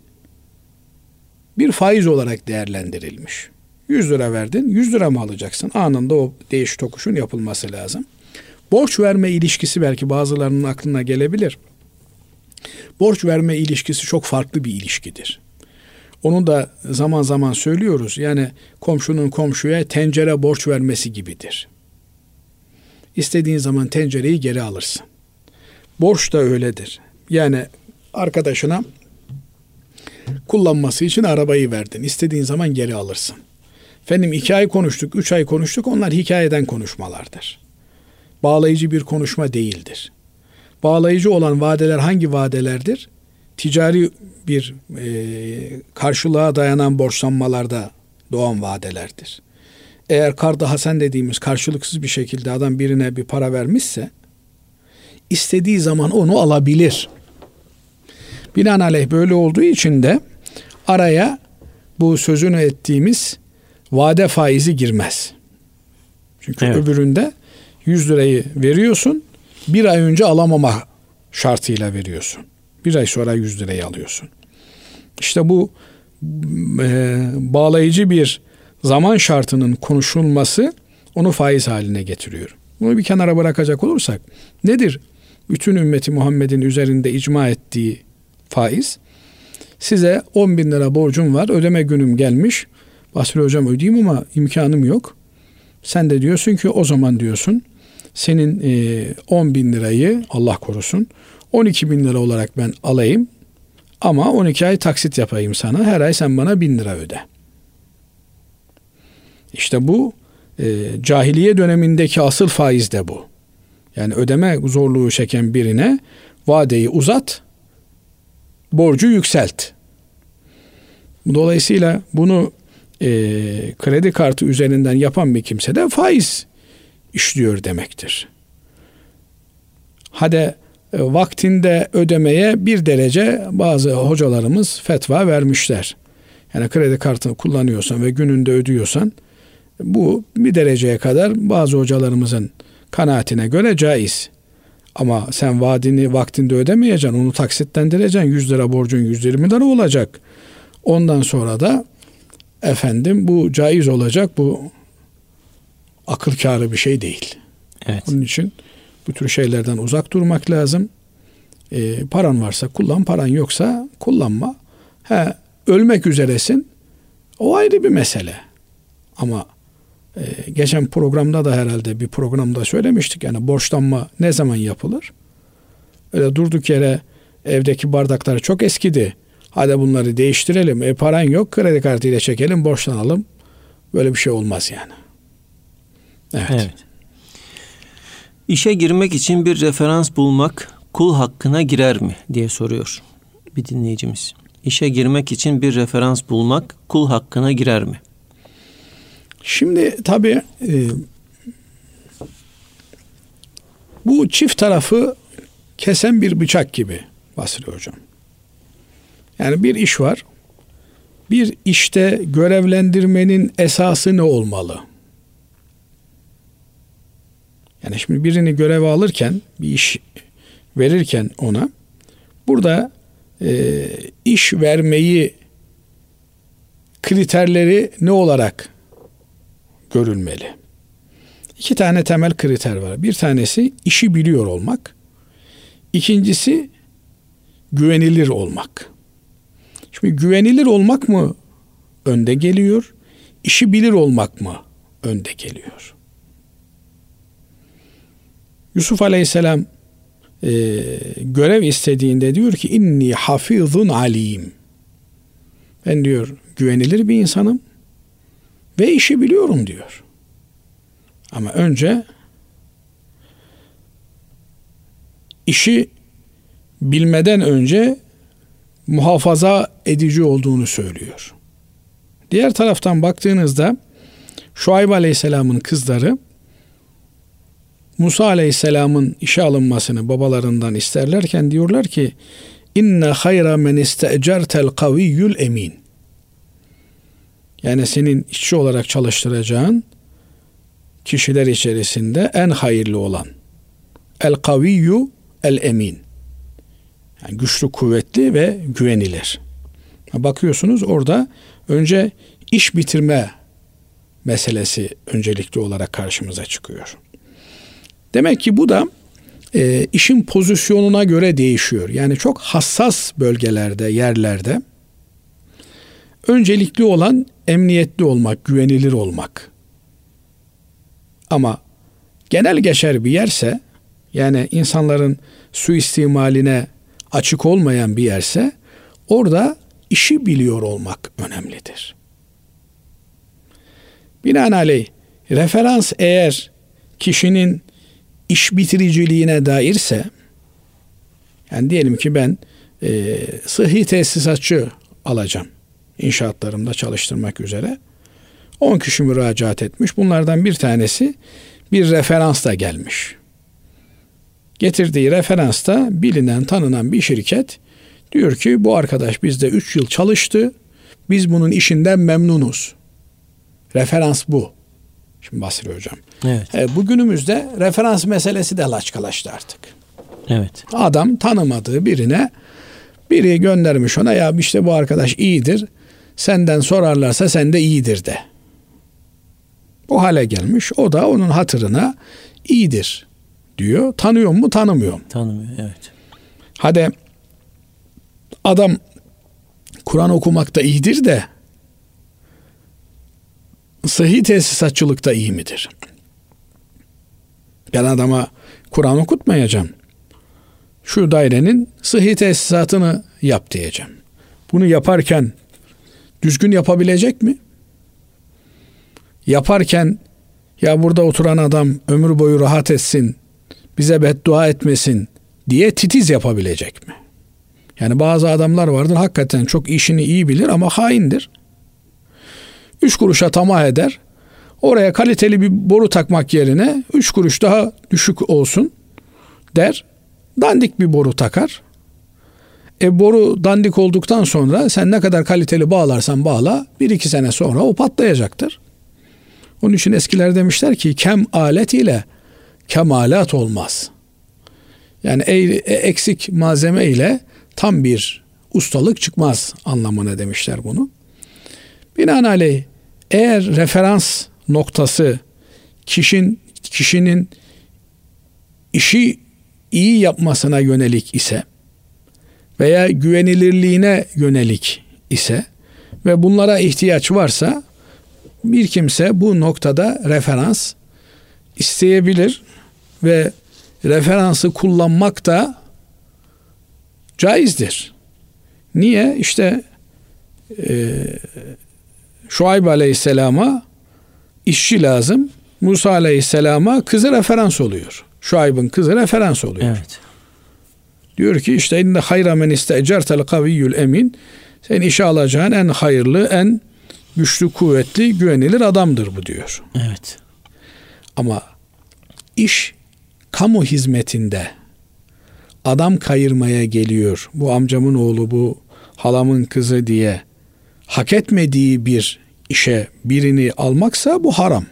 bir faiz olarak değerlendirilmiş. yüz lira verdin, yüz lira mı alacaksın? Anında o değiş tokuşun yapılması lazım. Borç verme ilişkisi belki bazılarının aklına gelebilir. Borç verme ilişkisi çok farklı bir ilişkidir. Onu da zaman zaman söylüyoruz. Yani komşunun komşuya tencere borç vermesi gibidir. İstediğin zaman tencereyi geri alırsın. Borç da öyledir. Yani arkadaşına kullanması için arabayı verdin. İstediğin zaman geri alırsın. Efendim iki ay konuştuk, üç ay konuştuk, onlar hikayeden konuşmalardır. Bağlayıcı bir konuşma değildir. Bağlayıcı olan vadeler hangi vadelerdir? Ticari bir e, karşılığa dayanan borçlanmalarda doğan vadelerdir. Eğer karda hasen dediğimiz karşılıksız bir şekilde adam birine bir para vermişse, istediği zaman onu alabilir. Binaenaleyh böyle olduğu için de araya bu sözünü ettiğimiz vade faizi girmez. Çünkü evet. Öbüründe yüz lirayı veriyorsun, bir ay önce alamama şartıyla veriyorsun. Bir ay sonra yüz lirayı alıyorsun. İşte bu e, bağlayıcı bir zaman şartının konuşulması onu faiz haline getiriyor. Bunu bir kenara bırakacak olursak, nedir bütün ümmeti Muhammed'in üzerinde icma ettiği faiz? Size on bin lira borcum var, ödeme günüm gelmiş. Basri hocam ödeyeyim ama imkanım yok. Sen de diyorsun ki o zaman diyorsun senin e, on bin lirayı Allah korusun on iki bin lira olarak ben alayım ama on iki ay taksit yapayım sana. Her ay sen bana bin lira öde. İşte bu e, cahiliye dönemindeki asıl faiz de bu. Yani ödeme zorluğu çeken birine vadeyi uzat, borcu yükselt. Dolayısıyla bunu e, kredi kartı üzerinden yapan bir kimse de faiz işliyor demektir. Hadi e, vaktinde ödemeye bir derece bazı hocalarımız fetva vermişler. Yani kredi kartını kullanıyorsan ve gününde ödüyorsan bu bir dereceye kadar bazı hocalarımızın kanaatine göre caiz. Ama sen vadini vaktinde ödemeyeceksin, onu taksitlendireceksin. yüz lira borcun yüz yirmi lira olacak. Ondan sonra da efendim bu caiz olacak, bu akıl kârı bir şey değil. Evet. Onun için bu tür şeylerden uzak durmak lazım. E, paran varsa kullan, paran yoksa kullanma. He, ölmek üzeresin, o ayrı bir mesele. Ama e, geçen programda da herhalde bir programda söylemiştik, yani borçlanma ne zaman yapılır? Öyle durduk yere evdeki bardaklar çok eskidi, hadi bunları değiştirelim, e paran yok, kredi kartıyla çekelim, borçlanalım. Böyle bir şey olmaz yani. Evet. Evet. İşe girmek için bir referans bulmak kul hakkına girer mi diye soruyor bir dinleyicimiz. İşe girmek için bir referans bulmak kul hakkına girer mi? Şimdi tabii e, bu çift tarafı kesen bir bıçak gibi Basri Hocam. Yani bir iş var. Bir işte görevlendirmenin esası ne olmalı? Yani şimdi birini göreve alırken, bir iş verirken ona, burada e, iş vermeyi kriterleri ne olarak görülmeli? İki tane temel kriter var. Bir tanesi işi biliyor olmak. İkincisi güvenilir olmak. Şimdi güvenilir olmak mı önde geliyor? İşi bilir olmak mı önde geliyor? Yusuf Aleyhisselam e, görev istediğinde diyor ki inni hafizun alim. Ben diyor güvenilir bir insanım ve işi biliyorum diyor. Ama önce işi bilmeden önce muhafaza edici olduğunu söylüyor. Diğer taraftan baktığınızda Şuayb Aleyhisselam'ın kızları Musa Aleyhisselam'ın işe alınmasını babalarından isterlerken diyorlar ki inne hayra men istecertel kaviyyül emin. Yani senin işçi olarak çalıştıracağın kişiler içerisinde en hayırlı olan el kaviyyu el emin. Yani güçlü, kuvvetli ve güvenilir. Bakıyorsunuz orada önce iş bitirme meselesi öncelikli olarak karşımıza çıkıyor. Demek ki bu da e, işin pozisyonuna göre değişiyor. Yani çok hassas bölgelerde, yerlerde öncelikli olan emniyetli olmak, güvenilir olmak. Ama genel geçer bir yerse, yani insanların suistimaline açık olmayan bir yerse, orada işi biliyor olmak önemlidir. Binaenaleyh referans eğer kişinin iş bitiriciliğine dairse, yani diyelim ki ben e, sıhhi tesisatçı alacağım inşaatlarımda çalıştırmak üzere, on kişi müracaat etmiş, bunlardan bir tanesi bir referansla gelmiş. Getirdiği referansta bilinen, tanınan bir şirket diyor ki bu arkadaş bizde üç yıl çalıştı, biz bunun işinden memnunuz. Referans bu. Şimdi Basri Hocam. Evet. E, bugünümüzde referans meselesi de laçkalaştı artık. Evet. Adam tanımadığı birine biri göndermiş ona, ya işte bu arkadaş iyidir, senden sorarlarsa sen de iyidir de. O hale gelmiş, o da onun hatırına iyidir diyor. Tanıyor mu? Tanımıyor. Tanımıyor, evet. Hadi adam Kur'an okumakta iyidir de sıhhi tesisatçılıkta iyi midir? Ben adama Kur'an okutmayacağım. Şu dairenin sıhhi tesisatını yap diyeceğim. Bunu yaparken düzgün yapabilecek mi? Yaparken ya burada oturan adam ömür boyu rahat etsin, bize beddua etmesin diye titiz yapabilecek mi? Yani bazı adamlar vardır, hakikaten çok işini iyi bilir ama haindir. Üç kuruşa tamah eder. Oraya kaliteli bir boru takmak yerine üç kuruş daha düşük olsun der. Dandik bir boru takar. E boru dandik olduktan sonra sen ne kadar kaliteli bağlarsan bağla, bir iki sene sonra o patlayacaktır. Onun için eskiler demişler ki kem alet ile kemalat olmaz. Yani eksik malzeme ile tam bir ustalık çıkmaz anlamına demişler bunu. Binaenaleyh eğer referans noktası kişinin, kişinin işi iyi yapmasına yönelik ise veya güvenilirliğine yönelik ise ve bunlara ihtiyaç varsa bir kimse bu noktada referans isteyebilir ve referansı kullanmak da caizdir. Niye? İşte e, Şuayb Aleyhisselam'a işçi lazım. Musa Aleyhisselam'a kızı referans oluyor. Şuayb'ın kızı referans oluyor. Evet. Diyor ki işte inne hayra men istecertel kaviyyül emin. Sen işe alacağın en hayırlı, en güçlü, kuvvetli, güvenilir adamdır bu diyor. Evet. Ama iş kamu hizmetinde adam kayırmaya geliyor. Bu amcamın oğlu, bu halamın kızı diye hak etmediği bir işe birini almaksa bu haram.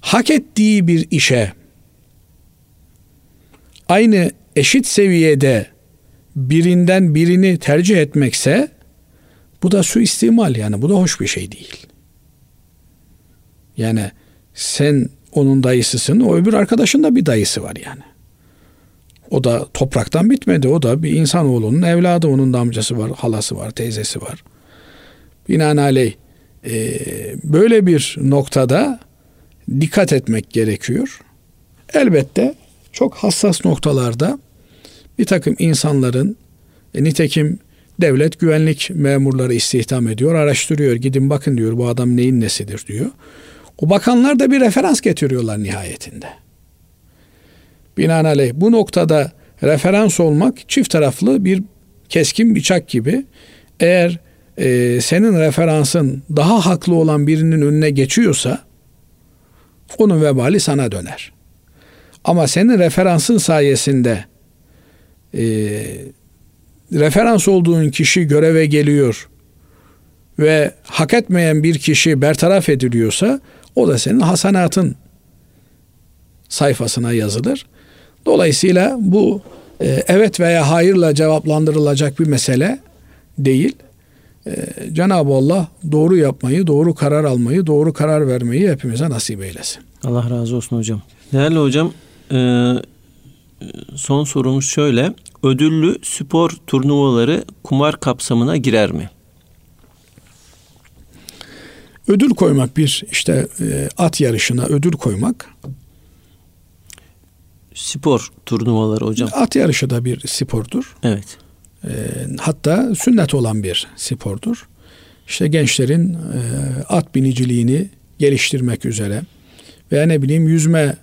Hak ettiği bir işe aynı eşit seviyede birinden birini tercih etmekse bu da suistimal, yani bu da hoş bir şey değil. Yani sen onun dayısısın, o öbür arkadaşın da bir dayısı var yani. O da topraktan bitmedi, o da bir insanoğlunun evladı, onun da amcası var, halası var, teyzesi var. Binaenaleyh e, böyle bir noktada dikkat etmek gerekiyor. Elbette çok hassas noktalarda bir takım insanların, e, nitekim devlet güvenlik memurları istihdam ediyor, araştırıyor, gidin bakın diyor, bu adam neyin nesidir diyor. O bakanlar da bir referans getiriyorlar nihayetinde. Binaenaleyh bu noktada referans olmak çift taraflı bir keskin bıçak gibi. Eğer e, senin referansın daha haklı olan birinin önüne geçiyorsa onun vebali sana döner. Ama senin referansın sayesinde e, referans olduğun kişi göreve geliyor ve hak etmeyen bir kişi bertaraf ediliyorsa o da senin hasanatın sayfasına yazılır. Dolayısıyla bu e, evet veya hayırla cevaplandırılacak bir mesele değil. E, Cenab-ı Allah doğru yapmayı, doğru karar almayı, doğru karar vermeyi hepimize nasip eylesin. Allah razı olsun hocam. Değerli hocam, e, son sorumuz şöyle. Ödüllü spor turnuvaları kumar kapsamına girer mi? Ödül koymak bir işte e, at yarışına ödül koymak. Spor turnuvaları hocam. At yarışı da bir spordur. Evet. E, hatta sünnet olan bir spordur. İşte gençlerin e, at biniciliğini geliştirmek üzere veya ne bileyim yüzme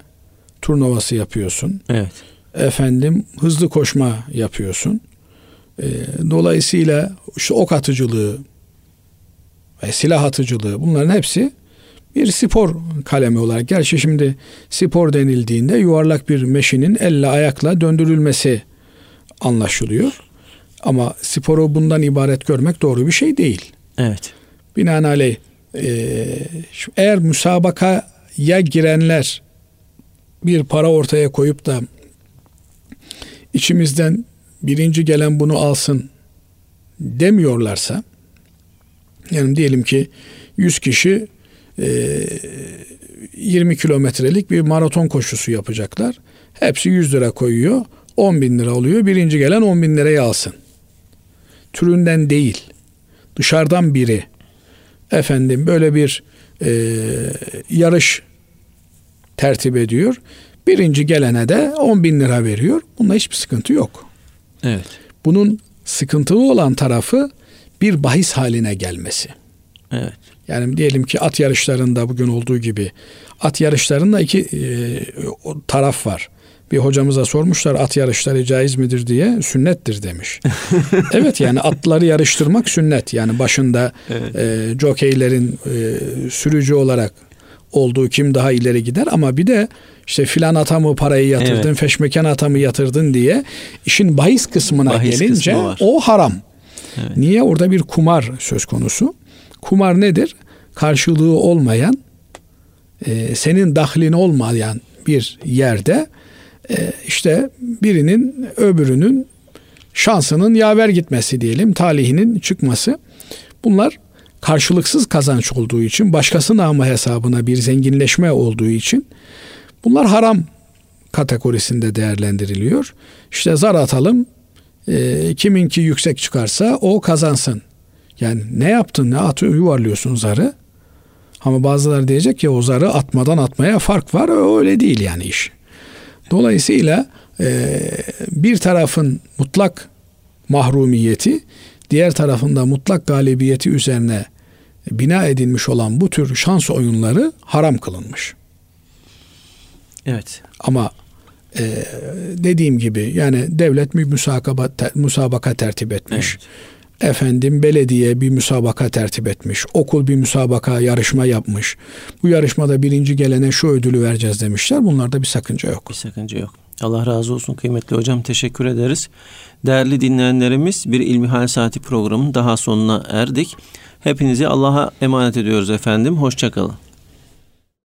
turnuvası yapıyorsun. Evet. Efendim hızlı koşma yapıyorsun. E, dolayısıyla işte ok atıcılığı ve silah atıcılığı, bunların hepsi bir spor kalemi olarak. Gerçi şimdi spor denildiğinde yuvarlak bir meşinin elle ayakla döndürülmesi anlaşılıyor. Ama sporu bundan ibaret görmek doğru bir şey değil. Evet. Binaenaleyh e, eğer müsabakaya girenler bir para ortaya koyup da içimizden birinci gelen bunu alsın demiyorlarsa, yani diyelim ki yüz kişi yirmi kilometrelik bir maraton koşusu yapacaklar. Hepsi yüz lira koyuyor. on bin lira oluyor. Birinci gelen on bin liraya alsın. Türünden değil. Dışarıdan biri. Efendim böyle bir e, yarış tertip ediyor. Birinci gelene de on bin lira veriyor. Bunda hiçbir sıkıntı yok. Evet. Bunun sıkıntılı olan tarafı bir bahis haline gelmesi. Evet. Yani diyelim ki at yarışlarında bugün olduğu gibi at yarışlarında iki e, taraf var. Bir hocamıza sormuşlar at yarışları caiz midir diye, sünnettir demiş. Evet, yani atları yarıştırmak sünnet. Yani başında evet. e, jokeylerin e, sürücü olarak olduğu kim daha ileri gider, ama bir de işte filan ata mı parayı yatırdın, evet. feşmeken ata mı yatırdın diye işin bahis kısmına bahis gelince kısmı o haram. Evet. Niye? Orada bir kumar söz konusu. Kumar nedir? Karşılığı olmayan, e, senin dahlin olmayan bir yerde e, işte birinin öbürünün şansının yaver gitmesi diyelim, talihinin çıkması. Bunlar karşılıksız kazanç olduğu için, başkasının ama hesabına bir zenginleşme olduğu için bunlar haram kategorisinde değerlendiriliyor. İşte zar atalım, e, kiminki yüksek çıkarsa o kazansın. Yani ne yaptın? Ne atı yuvarlıyorsun zarı? Ama bazıları diyecek ki o zarı atmadan atmaya fark var. Öyle değil yani iş. Dolayısıyla e, bir tarafın mutlak mahrumiyeti, diğer tarafında mutlak galibiyeti üzerine bina edilmiş olan bu tür şans oyunları haram kılınmış. Evet. Ama e, dediğim gibi yani devlet bir müsabaka, müsabaka tertip etmiş. Evet. Efendim belediye bir müsabaka tertip etmiş. Okul bir müsabaka, yarışma yapmış. Bu yarışmada birinci gelene şu ödülü vereceğiz demişler. Bunlarda bir sakınca yok. Bir sakınca yok. Allah razı olsun kıymetli hocam. Teşekkür ederiz. Değerli dinleyenlerimiz, bir İlmihal Saati programının daha sonuna erdik. Hepinizi Allah'a emanet ediyoruz efendim. Hoşça kalın.